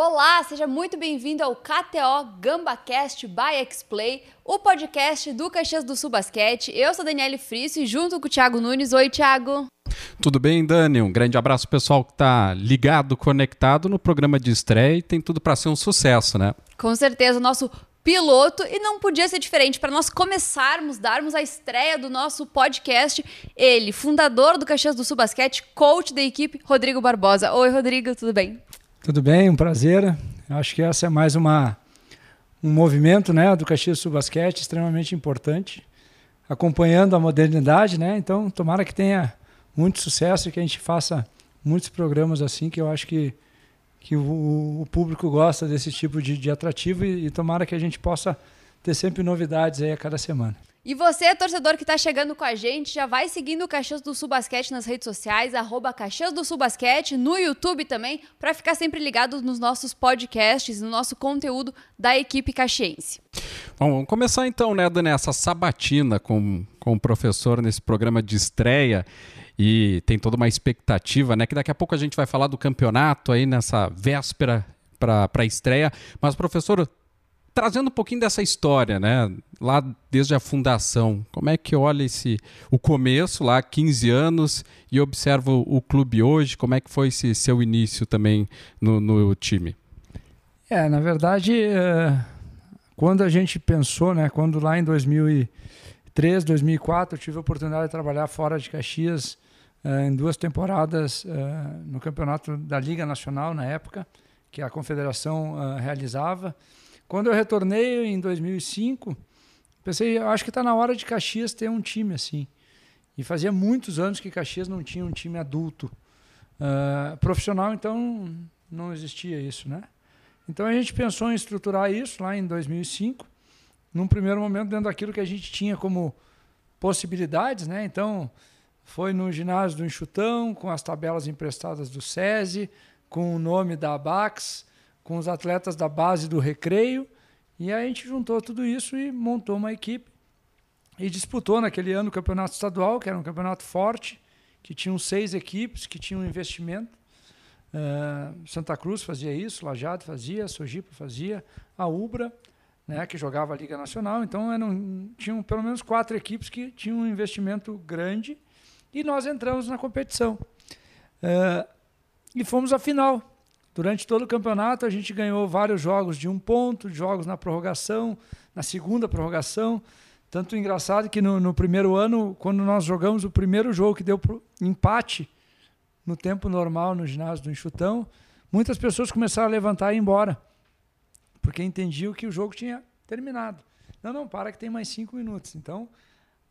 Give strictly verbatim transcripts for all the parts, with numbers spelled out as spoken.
Olá, seja muito bem-vindo ao K T O GambaCast by X Play, o podcast do Caxias do Sul Basquete. Eu sou a Daniele Friccio e junto com o Thiago Nunes. Oi, Thiago. Tudo bem, Dani? Um grande abraço pessoal que está ligado, conectado no programa de estreia e tem tudo para ser um sucesso, né? Com certeza, o nosso piloto, e não podia ser diferente para nós começarmos, darmos a estreia do nosso podcast. Ele, fundador do Caxias do Sul Basquete, coach da equipe, Rodrigo Barbosa. Oi, Rodrigo, tudo bem? Tudo bem, um prazer. Acho que essa é mais uma, um movimento, né, do Caxias do Sul Basquete extremamente importante, acompanhando a modernidade, né? Então, tomara que tenha muito sucesso e que a gente faça muitos programas assim, que eu acho que que o, o público gosta desse tipo de, de atrativo e, e tomara que a gente possa ter sempre novidades aí a cada semana. E você, torcedor que está chegando com a gente, já vai seguindo o Caxias do Sul Basquete nas redes sociais, arroba Caxias do Sul Basquete, no YouTube também, para ficar sempre ligado nos nossos podcasts, no nosso conteúdo da equipe caxiense. Bom, vamos começar então, né, Dani, essa sabatina com, com o professor nesse programa de estreia. E tem toda uma expectativa, né? Que daqui a pouco a gente vai falar do campeonato aí nessa véspera para a estreia. Mas, professor, trazendo um pouquinho dessa história, né? Lá desde a fundação, como é que olha esse, o começo lá, quinze anos, e observa o clube hoje? Como é que foi esse seu início também no, no time? É, na verdade, quando a gente pensou, né? Quando lá em dois mil e três, dois mil e quatro, eu tive a oportunidade de trabalhar fora de Caxias, Uh, em duas temporadas uh, no campeonato da Liga Nacional, na época, que a Confederação uh, realizava. Quando eu retornei em dois mil e cinco, pensei, acho que está na hora de Caxias ter um time assim. E fazia muitos anos que Caxias não tinha um time adulto. Uh, profissional, então, não existia isso, né? Então, a gente pensou em estruturar isso lá em dois mil e cinco, num primeiro momento, dentro daquilo que a gente tinha como possibilidades, né? Então, foi no ginásio do Enxutão, com as tabelas emprestadas do SESI, com o nome da Abax, com os atletas da base do Recreio. E aí a gente juntou tudo isso e montou uma equipe. E disputou naquele ano o campeonato estadual, que era um campeonato forte, que tinham seis equipes, que tinham um investimento. Uh, Santa Cruz fazia isso, Lajado fazia, Sogipa fazia, a Ubra, né, que jogava a Liga Nacional. Então eram, tinham pelo menos quatro equipes que tinham um investimento grande. E nós entramos na competição. Uh, e fomos à final. Durante todo o campeonato, a gente ganhou vários jogos de um ponto, jogos na prorrogação, na segunda prorrogação. Tanto engraçado que no, no primeiro ano, quando nós jogamos o primeiro jogo que deu pro empate no tempo normal no ginásio do Enxutão, muitas pessoas começaram a levantar e ir embora, porque entendiam que o jogo tinha terminado. Não, não, para que tem mais cinco minutos. Então,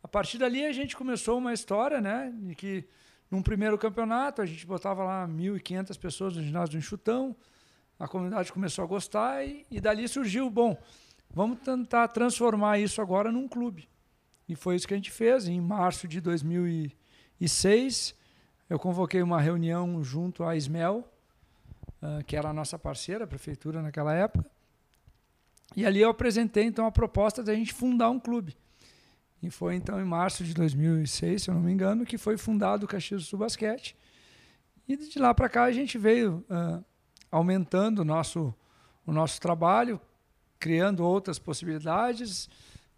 a partir dali a gente começou uma história, né, de que num primeiro campeonato a gente botava lá mil e quinhentas pessoas no ginásio do Enxutão, a comunidade começou a gostar e, e dali surgiu, bom, vamos tentar transformar isso agora num clube. E foi isso que a gente fez. Em março de dois mil e seis, eu convoquei uma reunião junto à S M E L, uh, que era a nossa parceira, a prefeitura naquela época, e ali eu apresentei então a proposta de a gente fundar um clube. E foi, então, em março de dois mil e seis, se eu não me engano, que foi fundado o Caxias do Sul Basquete. E de lá para cá a gente veio uh, aumentando o nosso, o nosso trabalho, criando outras possibilidades.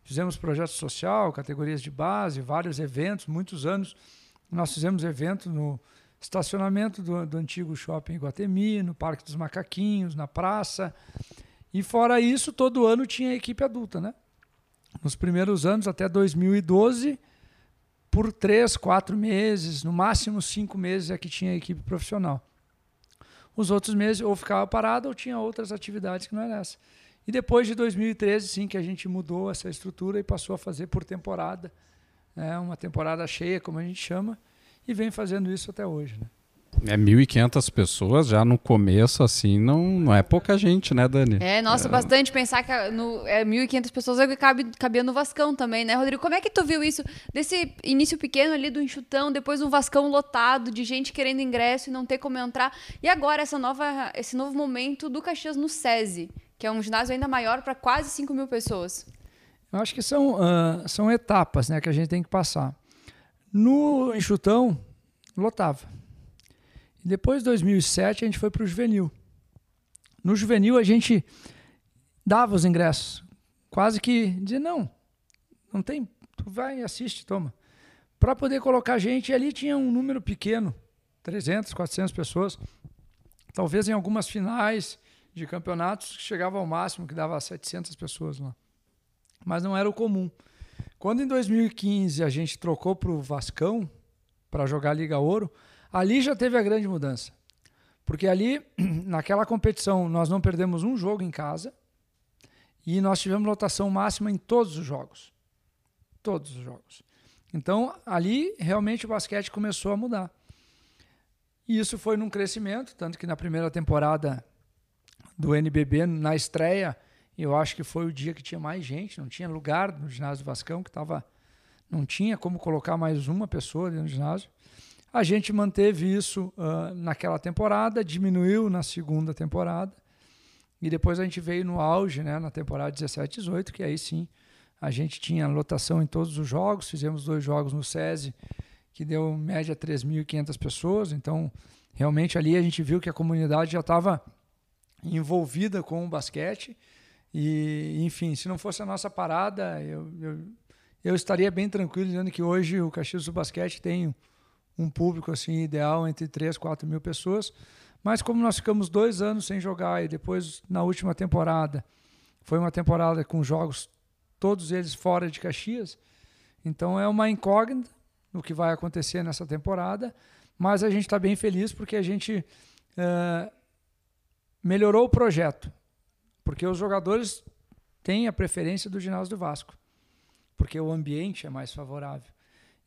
Fizemos projeto social, categorias de base, vários eventos. Muitos anos nós fizemos eventos no estacionamento do, do antigo shopping Guatemi, no Parque dos Macaquinhos, na praça. E fora isso, todo ano tinha equipe adulta, né? Nos primeiros anos, até dois mil e doze, por três, quatro meses, no máximo cinco meses é que tinha equipe profissional. Os outros meses ou ficava parado ou tinha outras atividades que não era essa. E depois de dois mil e treze, sim, que a gente mudou essa estrutura e passou a fazer por temporada, né, uma temporada cheia, como a gente chama, e vem fazendo isso até hoje, né? É mil e quinhentas pessoas já no começo, assim, não, não é pouca gente, né, Dani? É, nossa, é bastante pensar que no, é mil e quinhentas pessoas cabe, cabia no Vascão também, né, Rodrigo? Como é que tu viu isso? Desse início pequeno ali do Enxutão, depois um Vascão lotado, de gente querendo ingresso e não ter como entrar. E agora essa nova, esse novo momento do Caxias no SESI, que é um ginásio ainda maior para quase cinco mil pessoas. Eu acho que são, uh, são etapas, né, que a gente tem que passar. No Enxutão, lotava. Depois de dois mil e sete, a gente foi para o Juvenil. No juvenil a gente dava os ingressos. Quase que dizia, não, não tem, tu vai e assiste, toma. Para poder colocar gente, ali tinha um número pequeno, trezentas, quatrocentas pessoas. Talvez em algumas finais de campeonatos chegava ao máximo, que dava setecentas pessoas lá. Mas não era o comum. Quando em dois mil e quinze a gente trocou para o Vascão, para jogar a Liga Ouro, ali já teve a grande mudança. Porque ali, naquela competição, nós não perdemos um jogo em casa e nós tivemos lotação máxima em todos os jogos. Todos os jogos. Então, ali, realmente, o basquete começou a mudar. E isso foi num crescimento, tanto que na primeira temporada do N B B, na estreia, eu acho que foi o dia que tinha mais gente, não tinha lugar no ginásio do Vascão, que tava, não tinha como colocar mais uma pessoa dentro do ginásio. A gente manteve isso uh, naquela temporada, diminuiu na segunda temporada, e depois a gente veio no auge, né, na temporada dezessete, dezoito, que aí sim a gente tinha lotação em todos os jogos, fizemos dois jogos no SESI, que deu média três mil e quinhentas pessoas, então realmente ali a gente viu que a comunidade já estava envolvida com o basquete e, enfim, se não fosse a nossa parada, eu, eu, eu estaria bem tranquilo dizendo que hoje o Caxias do Basquete tem um público assim, ideal entre três, quatro mil pessoas, mas como nós ficamos dois anos sem jogar e depois na última temporada, foi uma temporada com jogos todos eles fora de Caxias, então é uma incógnita no que vai acontecer nessa temporada, mas a gente está bem feliz porque a gente uh, melhorou o projeto, porque os jogadores têm a preferência do ginásio do Vasco, porque o ambiente é mais favorável.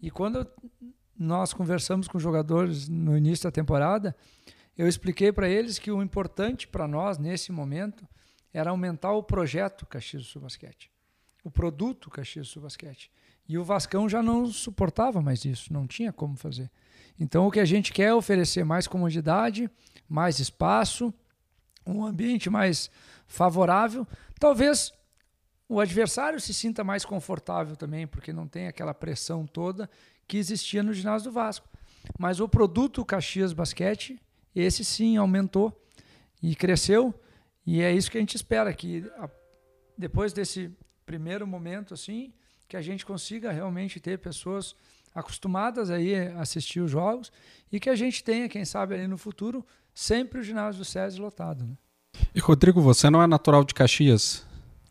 E quando nós conversamos com os jogadores no início da temporada, eu expliquei para eles que o importante para nós, nesse momento, era aumentar o projeto Caxias do Sul Basquete, o produto Caxias do Sul Basquete. E o Vascão já não suportava mais isso, não tinha como fazer. Então o que a gente quer é oferecer mais comodidade, mais espaço, um ambiente mais favorável. Talvez o adversário se sinta mais confortável também, porque não tem aquela pressão toda que existia no ginásio do Vasco. Mas o produto Caxias Basquete, esse sim aumentou e cresceu, e é isso que a gente espera, que depois desse primeiro momento assim, que a gente consiga realmente ter pessoas acostumadas aí a assistir os jogos e que a gente tenha, quem sabe ali no futuro, sempre o ginásio do SESI lotado. Né? E Rodrigo, você não é natural de Caxias?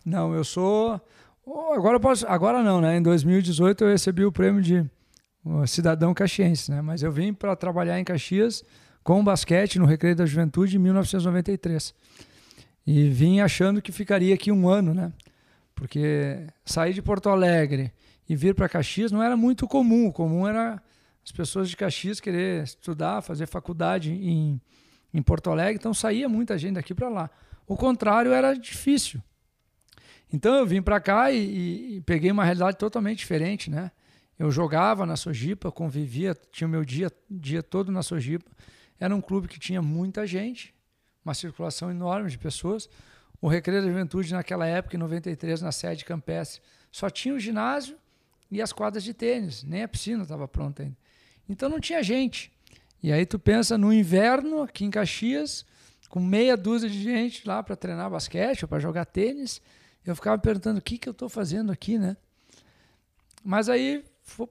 Não, eu sou... Oh, agora, eu posso... agora não, né? Em dois mil e dezoito eu recebi o prêmio de cidadão caxiense, né? Mas eu vim para trabalhar em Caxias com basquete no Recreio da Juventude em mil novecentos e noventa e três. E vim achando que ficaria aqui um ano, né? Porque sair de Porto Alegre e vir para Caxias não era muito comum. O comum era as pessoas de Caxias querer estudar, fazer faculdade em, em Porto Alegre. Então saía muita gente daqui para lá. O contrário era difícil. Então eu vim para cá e, e peguei uma realidade totalmente diferente, né? Eu jogava na Sogipa, convivia, tinha o meu dia, dia todo na Sogipa. Era um clube que tinha muita gente, uma circulação enorme de pessoas. O Recreio da Juventude, naquela época, em noventa e três, na sede campestre, só tinha o ginásio e as quadras de tênis. Nem a piscina estava pronta ainda. Então não tinha gente. E aí tu pensa no inverno, aqui em Caxias, com meia dúzia de gente lá para treinar basquete ou para jogar tênis. Eu ficava perguntando, o que, que eu estou fazendo aqui, né? Mas aí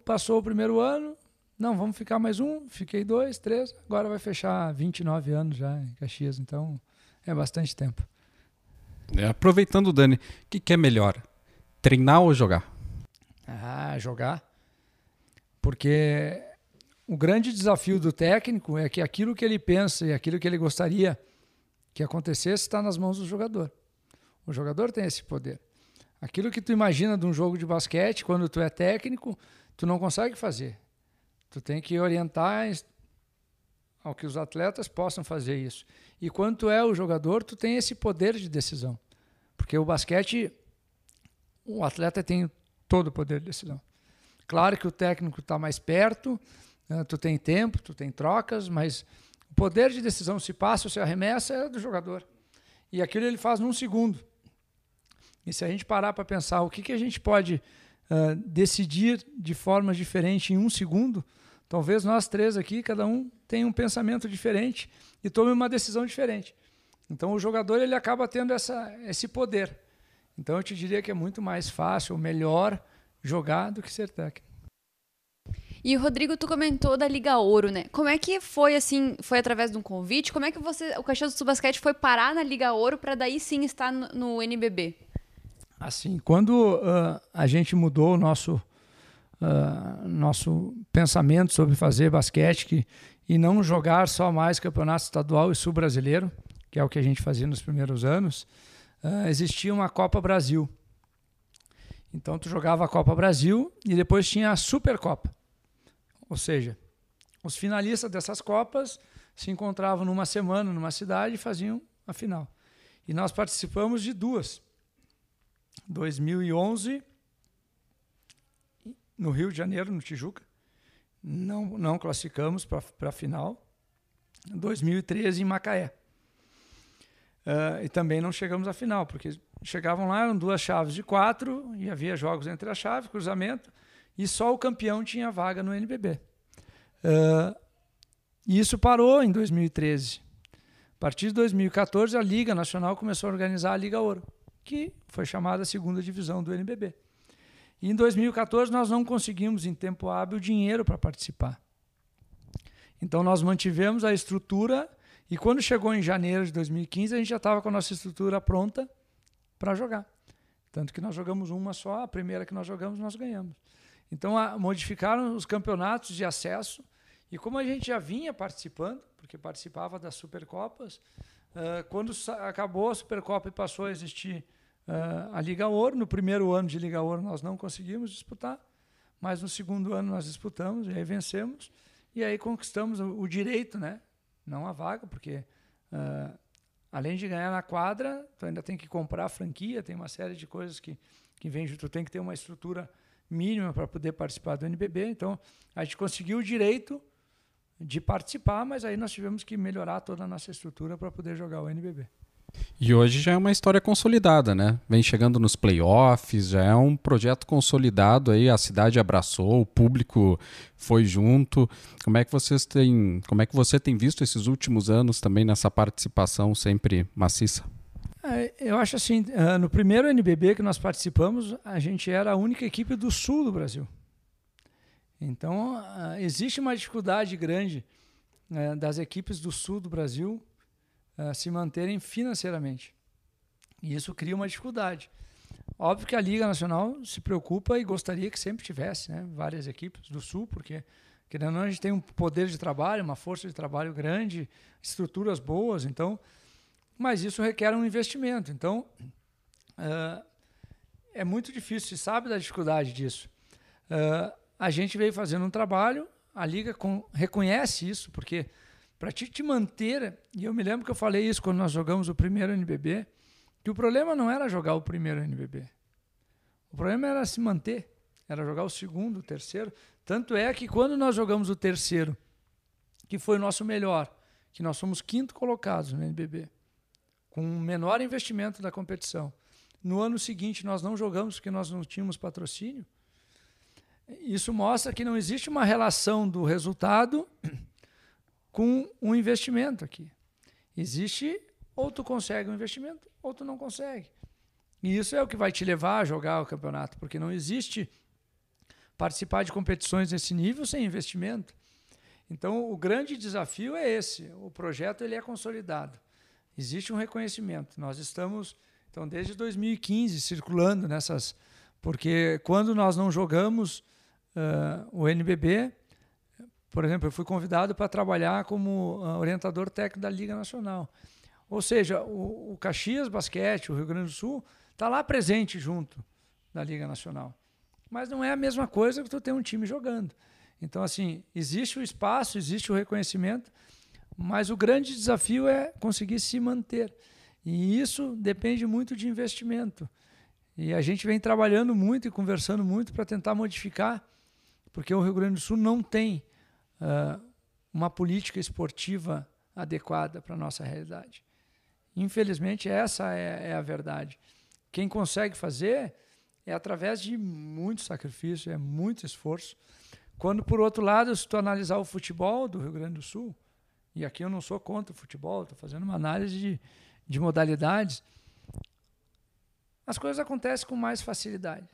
passou o primeiro ano. Não, vamos ficar mais um. Fiquei dois, três. Agora vai fechar vinte e nove anos já em Caxias. Então é bastante tempo. É, aproveitando, Dani, o que, que é melhor? Treinar ou jogar? Ah, jogar. Porque o grande desafio do técnico é que aquilo que ele pensa e aquilo que ele gostaria que acontecesse está nas mãos do jogador. O jogador tem esse poder. Aquilo que tu imagina de um jogo de basquete, quando tu é técnico, tu não consegue fazer. Tu tem que orientar ao que os atletas possam fazer isso. E quando tu é o jogador, tu tem esse poder de decisão. Porque o basquete, o atleta tem todo o poder de decisão. Claro que o técnico está mais perto, tu tem tempo, tu tem trocas, mas o poder de decisão, se passa ou se arremessa, é do jogador. E aquilo ele faz num segundo. E se a gente parar para pensar o que, que a gente pode uh, decidir de forma diferente em um segundo, talvez nós três aqui, cada um tem um pensamento diferente e tome uma decisão diferente. Então o jogador ele acaba tendo essa, esse poder. Então eu te diria que é muito mais fácil, melhor jogar do que ser técnico. E Rodrigo, tu comentou da Liga Ouro, né? Como é que foi, assim, foi através de um convite? Como é que você, o Caxias do Sul Basquete foi parar na Liga Ouro para daí sim estar no, no N B B? Assim, quando uh, a gente mudou o nosso, uh, nosso pensamento sobre fazer basquete que, e não jogar só mais campeonato estadual e sul-brasileiro, que é o que a gente fazia nos primeiros anos, uh, existia uma Copa Brasil. Então, tu jogava a Copa Brasil e depois tinha a Supercopa. Ou seja, os finalistas dessas Copas se encontravam numa semana, numa cidade, e faziam a final. E nós participamos de duas. dois mil e onze, no Rio de Janeiro, no Tijuca. Não, não classificamos para a final. dois mil e treze, em Macaé. Uh, e também não chegamos à final, porque chegavam lá, eram duas chaves de quatro, e havia jogos entre a chave, cruzamento. E só o campeão tinha vaga no N B B. Uh, e isso parou em dois mil e treze. A partir de dois mil e quatorze, a Liga Nacional começou a organizar a Liga Ouro, que foi chamada a segunda divisão do N B B. E em dois mil e quatorze, nós não conseguimos, em tempo hábil, dinheiro para participar. Então, nós mantivemos a estrutura, e quando chegou em janeiro de dois mil e quinze, a gente já estava com a nossa estrutura pronta para jogar. Tanto que nós jogamos uma só, a primeira que nós jogamos, nós ganhamos. Então, a, modificaram os campeonatos de acesso, e como a gente já vinha participando, porque participava das Supercopas, uh, quando acabou a Supercopa e passou a existir uh, a Liga Ouro, no primeiro ano de Liga Ouro nós não conseguimos disputar, mas no segundo ano nós disputamos, e aí vencemos, e aí conquistamos o, o direito, né? Não a vaga, porque uh, além de ganhar na quadra, tu ainda tem que comprar a franquia, tem uma série de coisas que, que vem junto, tu tem que ter uma estrutura mínima para poder participar do N B B. Então, a gente conseguiu o direito de participar, mas aí nós tivemos que melhorar toda a nossa estrutura para poder jogar o N B B. E hoje já é uma história consolidada, né? Vem chegando nos playoffs, já é um projeto consolidado aí, a cidade abraçou, o público foi junto. Como é que vocês têm, como é que você tem visto esses últimos anos também nessa participação sempre maciça? Eu acho assim, no primeiro N B B que nós participamos, a gente era a única equipe do sul do Brasil. Então, existe uma dificuldade grande das equipes do sul do Brasil se manterem financeiramente. E isso cria uma dificuldade. Óbvio que a Liga Nacional se preocupa e gostaria que sempre tivesse, né, várias equipes do sul, porque, querendo ou não, a gente tem um poder de trabalho, uma força de trabalho grande, estruturas boas, então... Mas isso requer um investimento. Então, uh, é muito difícil, se sabe da dificuldade disso. Uh, a gente veio fazendo um trabalho, a Liga com, reconhece isso, porque para te, te manter... E eu me lembro que eu falei isso quando nós jogamos o primeiro N B B, que o problema não era jogar o primeiro N B B. O problema era se manter, era jogar o segundo, o terceiro. Tanto é que quando nós jogamos o terceiro, que foi o nosso melhor, que nós fomos quinto colocados no N B B, com o menor investimento da competição. No ano seguinte, nós não jogamos porque nós não tínhamos patrocínio. Isso mostra que não existe uma relação do resultado com um investimento aqui. Existe, ou tu consegue um investimento, ou tu não consegue. E isso é o que vai te levar a jogar o campeonato, porque não existe participar de competições nesse nível sem investimento. Então, o grande desafio é esse. O projeto ele é consolidado. Existe um reconhecimento. Nós estamos, então, desde dois mil e quinze, circulando nessas... Porque quando nós não jogamos uh, o N B B, por exemplo, eu fui convidado para trabalhar como uh, orientador técnico da Liga Nacional. Ou seja, o, o Caxias Basquete, o Rio Grande do Sul, está lá presente junto da Liga Nacional. Mas não é a mesma coisa que tu ter um time jogando. Então, assim, existe o espaço, existe o reconhecimento... Mas o grande desafio é conseguir se manter. E isso depende muito de investimento. E a gente vem trabalhando muito e conversando muito para tentar modificar, porque o Rio Grande do Sul não tem uh, uma política esportiva adequada para a nossa realidade. Infelizmente, essa é, é a verdade. Quem consegue fazer é através de muito sacrifício, é muito esforço. Quando, por outro lado, se tu analisar o futebol do Rio Grande do Sul, e aqui eu não sou contra o futebol, estou fazendo uma análise de, de modalidades, as coisas acontecem com mais facilidade.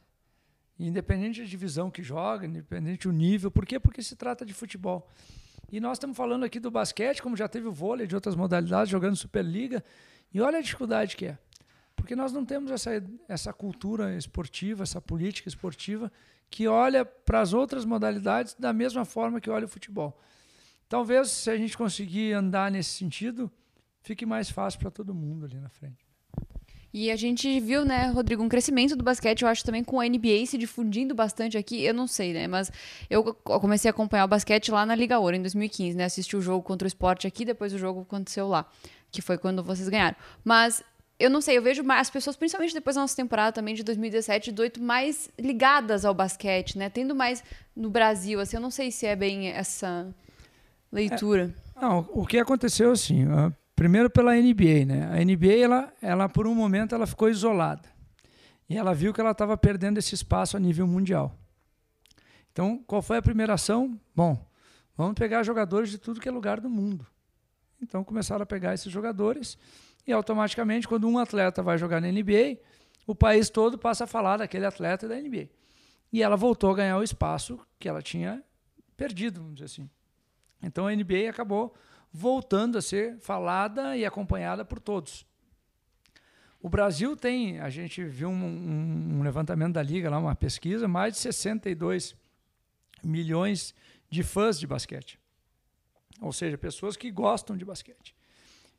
Independente da divisão que joga, independente do nível. Por quê? Porque se trata de futebol. E nós estamos falando aqui do basquete, como já teve o vôlei de outras modalidades, jogando Superliga. E olha a dificuldade que é. Porque nós não temos essa, essa cultura esportiva, essa política esportiva, que olha para as outras modalidades da mesma forma que olha o futebol. Talvez, se a gente conseguir andar nesse sentido, fique mais fácil para todo mundo ali na frente. E a gente viu, né, Rodrigo, um crescimento do basquete, eu acho também com a N B A se difundindo bastante aqui, eu não sei, né, mas eu comecei a acompanhar o basquete lá na Liga Ouro, em dois mil e quinze, né, assisti o jogo contra o Sport aqui, depois o jogo aconteceu lá, que foi quando vocês ganharam, mas eu não sei, eu vejo as pessoas, principalmente depois da nossa temporada também de dois mil e dezessete, dois mil e dezoito, mais ligadas ao basquete, né, tendo mais no Brasil, assim, eu não sei se é bem essa leitura. É, não, o que aconteceu, assim, uh... primeiro pela N B A, né? A N B A, ela, ela, por um momento, ela ficou isolada. E ela viu que ela estava perdendo esse espaço a nível mundial. Então, qual foi a primeira ação? Bom, vamos pegar jogadores de tudo que é lugar do mundo. Então, começaram a pegar esses jogadores e, automaticamente, quando um atleta vai jogar na N B A, o país todo passa a falar daquele atleta e da N B A. E ela voltou a ganhar o espaço que ela tinha perdido, vamos dizer assim. Então, a N B A acabou voltando a ser falada e acompanhada por todos. O Brasil tem, a gente viu um, um, um levantamento da Liga, lá, uma pesquisa, mais de sessenta e dois milhões de fãs de basquete. Ou seja, pessoas que gostam de basquete.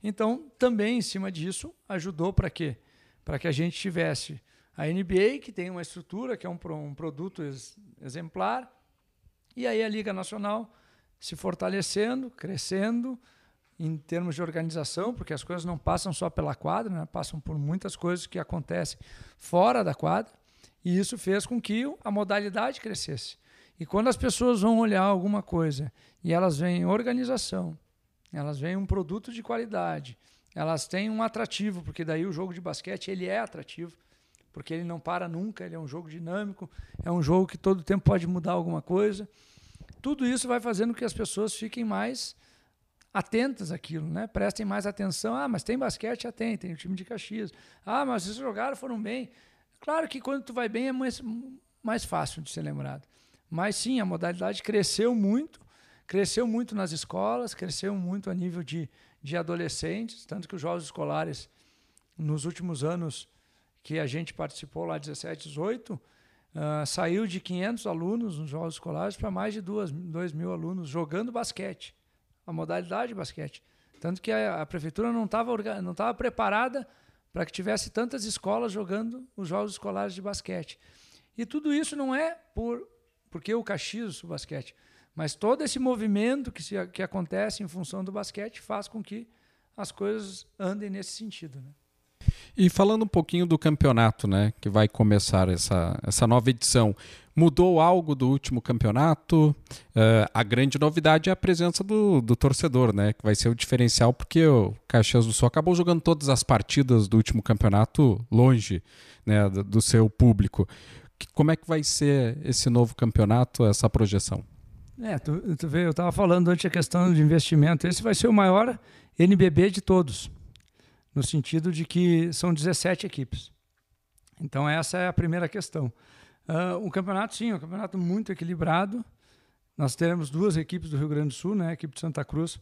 Então, também, em cima disso, ajudou para quê? Para que a gente tivesse a N B A, que tem uma estrutura, que é um, um produto ex, exemplar, e aí a Liga Nacional se fortalecendo, crescendo em termos de organização, porque as coisas não passam só pela quadra, né? Passam por muitas coisas que acontecem fora da quadra, e isso fez com que a modalidade crescesse. E quando as pessoas vão olhar alguma coisa e elas veem organização, elas veem um produto de qualidade, elas têm um atrativo, porque daí o jogo de basquete ele é atrativo, porque ele não para nunca, ele é um jogo dinâmico, é um jogo que todo tempo pode mudar alguma coisa. Tudo isso vai fazendo com que as pessoas fiquem mais atentas àquilo, né? Prestem mais atenção. Ah, mas tem basquete? Já tem, tem o time de Caxias. Ah, mas vocês jogaram, foram bem. Claro que quando tu vai bem é mais, mais fácil de ser lembrado. Mas sim, a modalidade cresceu muito, cresceu muito nas escolas, cresceu muito a nível de, de adolescentes, tanto que os jogos escolares, nos últimos anos que a gente participou lá, dezessete, dezoito, Uh, saiu de quinhentos alunos nos jogos escolares para mais de dois mil alunos jogando basquete, a modalidade de basquete. Tanto que a, a prefeitura não estava organ... não estava preparada para que tivesse tantas escolas jogando os jogos escolares de basquete. E tudo isso não é por porque o Caxias, o basquete, mas todo esse movimento que, se, que acontece em função do basquete faz com que as coisas andem nesse sentido, né? E falando um pouquinho do campeonato, né, que vai começar essa, essa nova edição, mudou algo do último campeonato? Uh, a grande novidade é a presença do, do torcedor, né, que vai ser o diferencial, porque o Caxias do Sul acabou jogando todas as partidas do último campeonato longe, né, do, do seu público. Como é que vai ser esse novo campeonato, essa projeção? É, tu, tu vê, eu estava falando antes a questão de investimento. Esse vai ser o maior N B B de todos, no sentido de que são dezessete equipes. Então, essa é a primeira questão. Uh, o campeonato, sim, é um campeonato muito equilibrado. Nós teremos duas equipes do Rio Grande do Sul, né? A equipe de Santa Cruz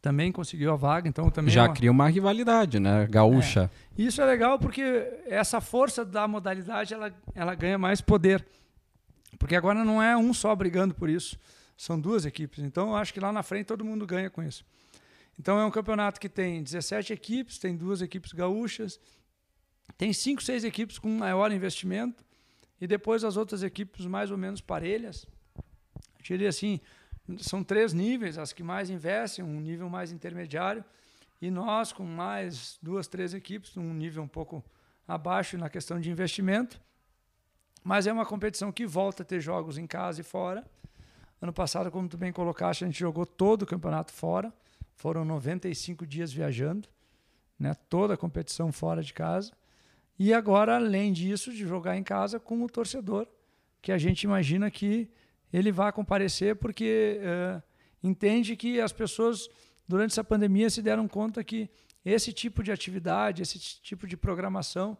também conseguiu a vaga. Então, também já é uma... cria uma rivalidade, né? Gaúcha. É. Isso é legal porque essa força da modalidade ela, ela ganha mais poder. Porque agora não é um só brigando por isso. São duas equipes. Então, eu acho que lá na frente todo mundo ganha com isso. Então, é um campeonato que tem dezessete equipes, tem duas equipes gaúchas, tem cinco, seis equipes com maior investimento e depois as outras equipes mais ou menos parelhas. Eu diria assim, são três níveis, as que mais investem, um nível mais intermediário e nós com mais duas, três equipes, um nível um pouco abaixo na questão de investimento. Mas é uma competição que volta a ter jogos em casa e fora. Ano passado, como tu bem colocaste, a gente jogou todo o campeonato fora. Foram noventa e cinco dias viajando, né? Toda a competição fora de casa. E agora, além disso, de jogar em casa com o torcedor, que a gente imagina que ele vai comparecer porque uh, entende que as pessoas durante essa pandemia se deram conta que esse tipo de atividade, esse tipo de programação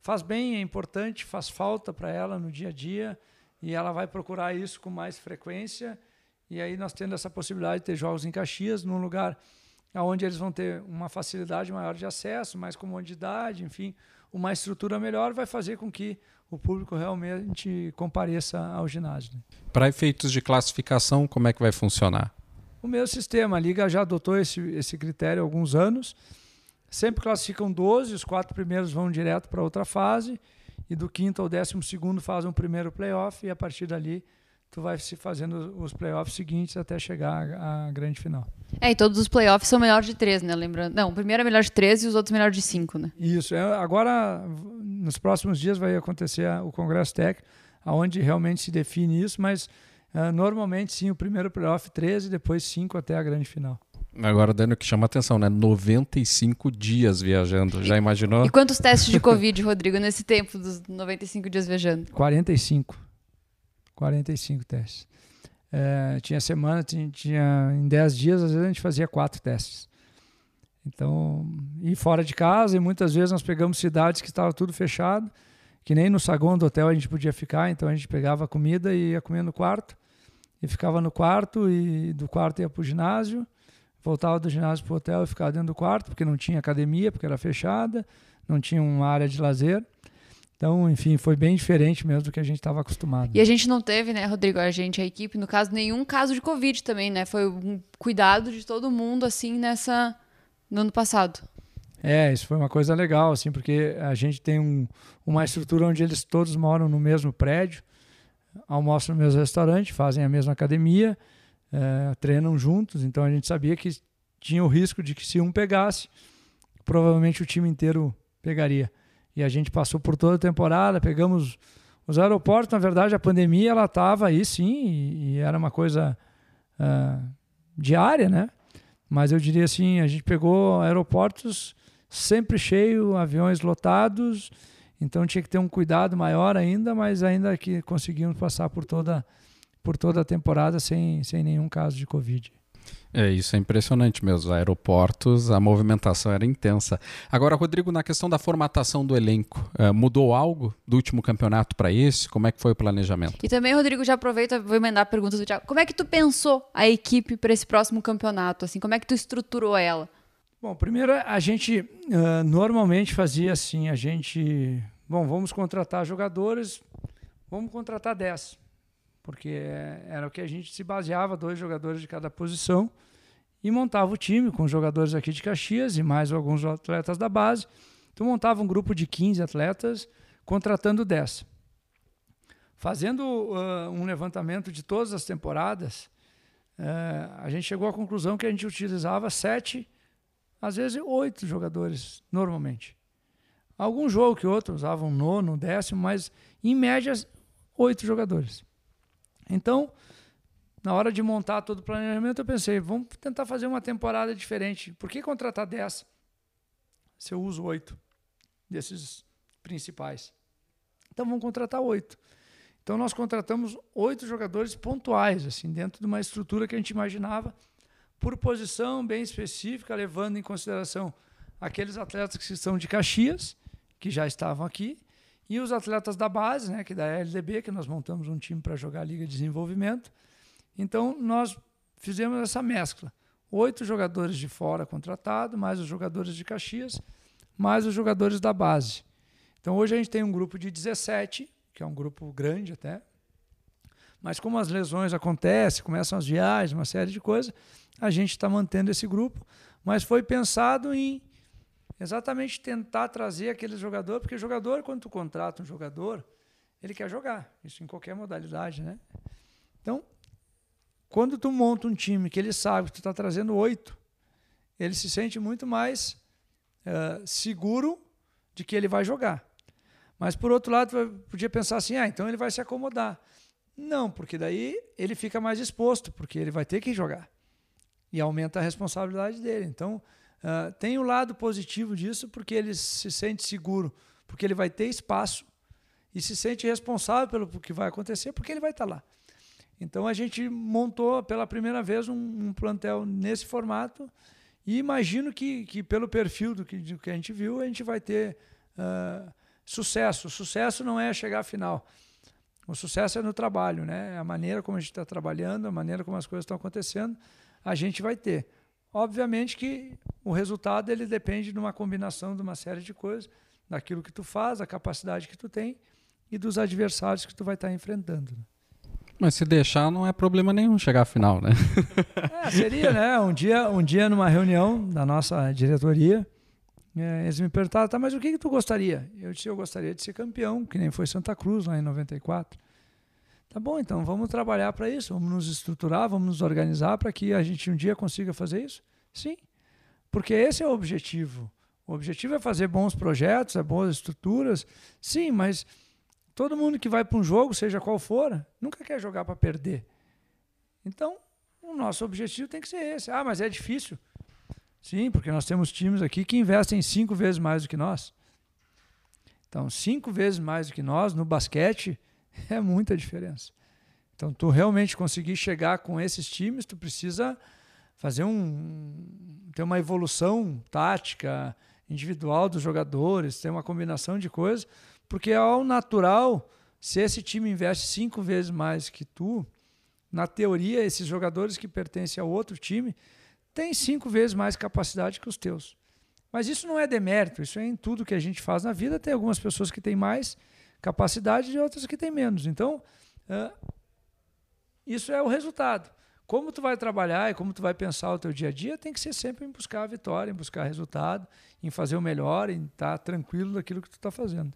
faz bem, é importante, faz falta para ela no dia a dia e ela vai procurar isso com mais frequência. E aí nós tendo essa possibilidade de ter jogos em Caxias, num lugar onde eles vão ter uma facilidade maior de acesso, mais comodidade, enfim, uma estrutura melhor, vai fazer com que o público realmente compareça ao ginásio. Né? Para efeitos de classificação, como é que vai funcionar? O mesmo sistema, a Liga já adotou esse, esse critério há alguns anos, sempre classificam doze, os quatro primeiros vão direto para outra fase, e do quinto ao décimo segundo fazem um primeiro playoff, e a partir dali tu vai se fazendo os playoffs seguintes até chegar à grande final. É, e todos os playoffs são melhor de três, né? Lembrando. Não, o primeiro é melhor de três e os outros melhor de cinco, né? Isso. Agora, nos próximos dias, vai acontecer o Congresso Técnico, onde realmente se define isso, mas uh, normalmente sim, o primeiro playoff treze, depois cinco até a grande final. Agora, Dani, o que chama a atenção, né? noventa e cinco dias viajando. Já imaginou? E quantos testes de Covid, Rodrigo, nesse tempo dos noventa e cinco dias viajando? quarenta e cinco. quarenta e cinco testes. É, tinha semana, tinha, tinha em dez dias, às vezes a gente fazia quatro testes. Então, e fora de casa, e muitas vezes nós pegamos cidades que estava tudo fechado, que nem no saguão do hotel a gente podia ficar, então a gente pegava a comida e ia comer no quarto, e ficava no quarto, e do quarto ia para o ginásio, voltava do ginásio para o hotel e ficava dentro do quarto, porque não tinha academia, porque era fechada, não tinha uma área de lazer. Então, enfim, foi bem diferente mesmo do que a gente estava acostumado. E a gente não teve, né, Rodrigo, a gente, a equipe, no caso, nenhum caso de Covid também, né? Foi um cuidado de todo mundo, assim, nessa... no ano passado. É, isso foi uma coisa legal, assim, porque a gente tem um, uma estrutura onde eles todos moram no mesmo prédio, almoçam no mesmo restaurante, fazem a mesma academia, é, treinam juntos, então a gente sabia que tinha o risco de que se um pegasse, provavelmente o time inteiro pegaria. E a gente passou por toda a temporada, pegamos os aeroportos. Na verdade, a pandemia ela estava aí, sim, e, e era uma coisa uh, diária, né? Mas eu diria assim, a gente pegou aeroportos sempre cheios, aviões lotados, então tinha que ter um cuidado maior ainda, mas ainda que conseguimos passar por toda, por toda a temporada sem, sem nenhum caso de Covid. É, isso é impressionante mesmo. Aeroportos, a movimentação era intensa. Agora, Rodrigo, na questão da formatação do elenco, mudou algo do último campeonato para esse? Como é que foi o planejamento? E também, Rodrigo, já aproveita, vou emendar a pergunta do Thiago. Como é que tu pensou a equipe para esse próximo campeonato? Assim, como é que tu estruturou ela? Bom, primeiro a gente uh, normalmente fazia assim, a gente... Bom, vamos contratar jogadores, vamos contratar dez. Porque era o que a gente se baseava, dois jogadores de cada posição, e montava o time com os jogadores aqui de Caxias e mais alguns atletas da base. Então montava um grupo de quinze atletas, contratando dez. Fazendo uh, um levantamento de todas as temporadas, uh, a gente chegou à conclusão que a gente utilizava sete, às vezes oito jogadores, normalmente. Algum jogo que outro usava um nono, um décimo, mas em média oito jogadores. Então, na hora de montar todo o planejamento, eu pensei, vamos tentar fazer uma temporada diferente. Por que contratar dez se eu uso oito desses principais? Então, vamos contratar oito. Então, nós contratamos oito jogadores pontuais, assim, dentro de uma estrutura que a gente imaginava, por posição bem específica, levando em consideração aqueles atletas que são de Caxias, que já estavam aqui, e os atletas da base, né, que da L D B, que nós montamos um time para jogar a Liga de Desenvolvimento. Então, nós fizemos essa mescla. Oito jogadores de fora contratados, mais os jogadores de Caxias, mais os jogadores da base. Então, hoje a gente tem um grupo de dezessete, que é um grupo grande até, mas como as lesões acontecem, começam as viagens, uma série de coisas, a gente está mantendo esse grupo, mas foi pensado em exatamente tentar trazer aquele jogador, porque o jogador, quando tu contrata um jogador, ele quer jogar, isso em qualquer modalidade, né? Então, quando tu monta um time que ele sabe que tu tá trazendo oito, ele se sente muito mais uh, seguro de que ele vai jogar. Mas, por outro lado, tu podia pensar assim, ah, então ele vai se acomodar. Não, porque daí ele fica mais exposto, porque ele vai ter que jogar. E aumenta a responsabilidade dele. Então, Uh, tem o lado positivo disso, porque ele se sente seguro, porque ele vai ter espaço e se sente responsável pelo que vai acontecer, porque ele vai estar lá. Então a gente montou pela primeira vez um, um plantel nesse formato e imagino que, que pelo perfil do que, do que a gente viu, a gente vai ter uh, sucesso. O sucesso não é chegar à final. O sucesso é no trabalho, né? A maneira como a gente está trabalhando, a maneira como as coisas estão acontecendo, a gente vai ter. Obviamente que o resultado ele depende de uma combinação de uma série de coisas, daquilo que tu faz, da capacidade que tu tem e dos adversários que tu vai estar enfrentando. Mas se deixar não é problema nenhum chegar à final, né? É, seria, né? Um dia, um dia numa reunião da nossa diretoria, é, eles me perguntaram, tá, mas o que que tu gostaria? Eu disse, eu gostaria de ser campeão, que nem foi Santa Cruz lá em noventa e quatro. Tá bom, então vamos trabalhar para isso, vamos nos estruturar, vamos nos organizar para que a gente um dia consiga fazer isso? Sim, porque esse é o objetivo. O objetivo é fazer bons projetos, é boas estruturas, sim, mas todo mundo que vai para um jogo, seja qual for, nunca quer jogar para perder. Então, o nosso objetivo tem que ser esse. Ah, mas é difícil. Sim, porque nós temos times aqui que investem cinco vezes mais do que nós. Então, cinco vezes mais do que nós, no basquete, é muita diferença. Então, tu realmente conseguir chegar com esses times, tu precisa fazer um, ter uma evolução tática, individual dos jogadores, ter uma combinação de coisas. Porque ao natural, se esse time investe cinco vezes mais que tu, na teoria, esses jogadores que pertencem a outro time têm cinco vezes mais capacidade que os teus. Mas isso não é demérito, isso é em tudo que a gente faz na vida. Tem algumas pessoas que têm mais capacidade e outras que têm menos. Então, uh, isso é o resultado. Como tu vai trabalhar e como tu vai pensar o teu dia a dia, tem que ser sempre em buscar a vitória, em buscar resultado, em fazer o melhor, em estar tranquilo daquilo que tu está fazendo.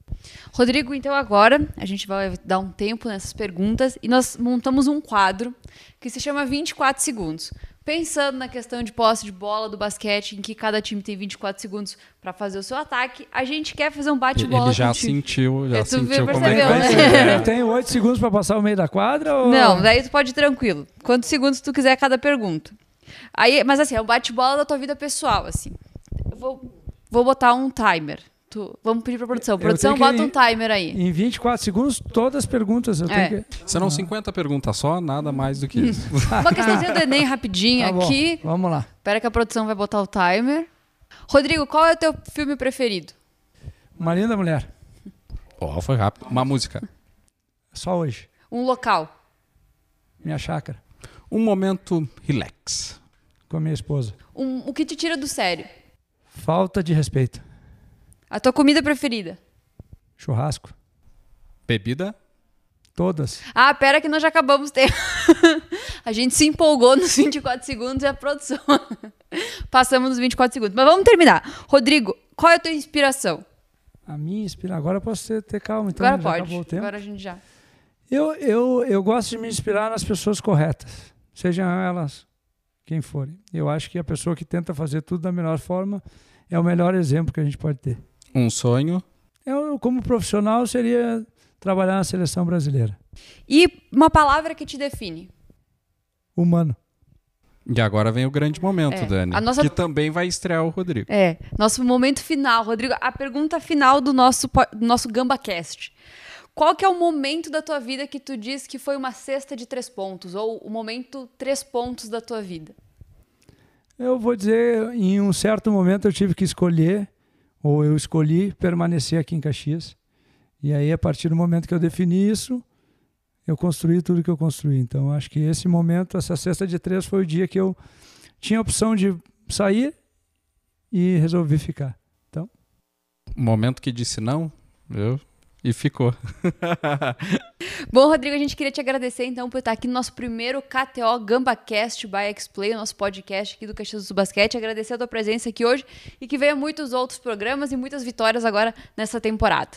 Rodrigo, então agora a gente vai dar um tempo nessas perguntas e nós montamos um quadro que se chama vinte e quatro segundos. Pensando na questão de posse de bola do basquete, em que cada time tem vinte e quatro segundos para fazer o seu ataque, a gente quer fazer um bate-bola. Ele já contigo. sentiu, já é, sentiu. Viu, percebeu, como é que né? Eu tenho oito segundos para passar o meio da quadra? Ou... Não, daí tu pode ir tranquilo. Quantos segundos tu quiser cada pergunta. Aí, mas assim, é um bate-bola da tua vida pessoal, assim. Eu vou, vou botar um timer. Tu, vamos pedir para a produção. Produção, bota em, um timer aí. Em vinte e quatro segundos, todas as perguntas. Eu é. tenho que... Serão ah. cinquenta perguntas só, nada mais do que isso. Uma questãozinha do Enem rapidinho tá aqui. Bom, vamos lá. Espera que a produção vai botar o timer. Rodrigo, qual é o teu filme preferido? Uma Linda Mulher. Oh, foi rápido. Uma música. Só hoje. Um local. Minha chácara. Um momento relax. Com a minha esposa. Um, o que te tira do sério? Falta de respeito. A tua comida preferida? Churrasco. Bebida? Todas. Ah, pera que nós já acabamos tempo. A gente se empolgou nos vinte e quatro segundos e a produção. Passamos nos vinte e quatro segundos. Mas vamos terminar. Rodrigo, qual é a tua inspiração? A minha inspiração... Agora eu posso ter calma. Então agora pode. Acabou o tempo. Agora a gente já... Eu, eu, eu gosto de me inspirar nas pessoas corretas. Sejam elas quem forem. Eu acho que a pessoa que tenta fazer tudo da melhor forma é o melhor exemplo que a gente pode ter. Um sonho? Eu, como profissional, seria trabalhar na seleção brasileira. E uma palavra que te define? Humano. E agora vem o grande momento, é. Dani, a nossa... que também vai estrear o Rodrigo. É, nosso momento final, Rodrigo. A pergunta final do nosso, do nosso GambaCast. Qual que é o momento da tua vida que tu diz que foi uma cesta de três pontos? Ou o momento três pontos da tua vida? Eu vou dizer, em um certo momento eu tive que escolher, ou eu escolhi permanecer aqui em Caxias. E aí, a partir do momento que eu defini isso, eu construí tudo que eu construí. Então, acho que esse momento, essa sexta de três, foi o dia que eu tinha a opção de sair e resolvi ficar. Então, o momento que disse não, eu... E ficou. Bom, Rodrigo, a gente queria te agradecer, então, por estar aqui no nosso primeiro K T O GambaCast by X Play, o nosso podcast aqui do Caxias do Sul Basquete. Agradecer a tua presença aqui hoje e que venha muitos outros programas e muitas vitórias agora nessa temporada.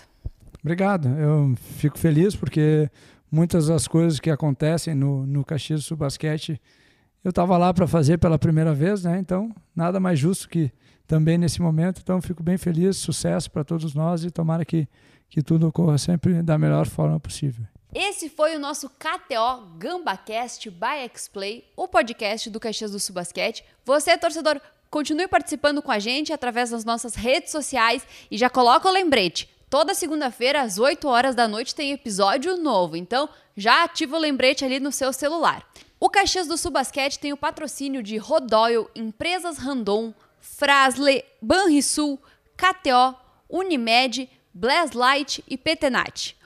Obrigado. Eu fico feliz porque muitas das coisas que acontecem no, no Caxias do Sul Basquete eu estava lá para fazer pela primeira vez, né? Então, nada mais justo que também nesse momento. Então, fico bem feliz. Sucesso para todos nós e tomara que que tudo ocorra sempre da melhor forma possível. Esse foi o nosso K T O GambaCast by X-Play, o podcast do Caxias do Sul Basquete. Você, torcedor, continue participando com a gente através das nossas redes sociais e já coloca o lembrete. Toda segunda-feira, às oito horas da noite, tem episódio novo. Então, já ativa o lembrete ali no seu celular. O Caxias do Sul Basquete tem o patrocínio de Rodoio, Empresas Randon, Frasle, Banrisul, K T O, Unimed, Blaslight e Petenat.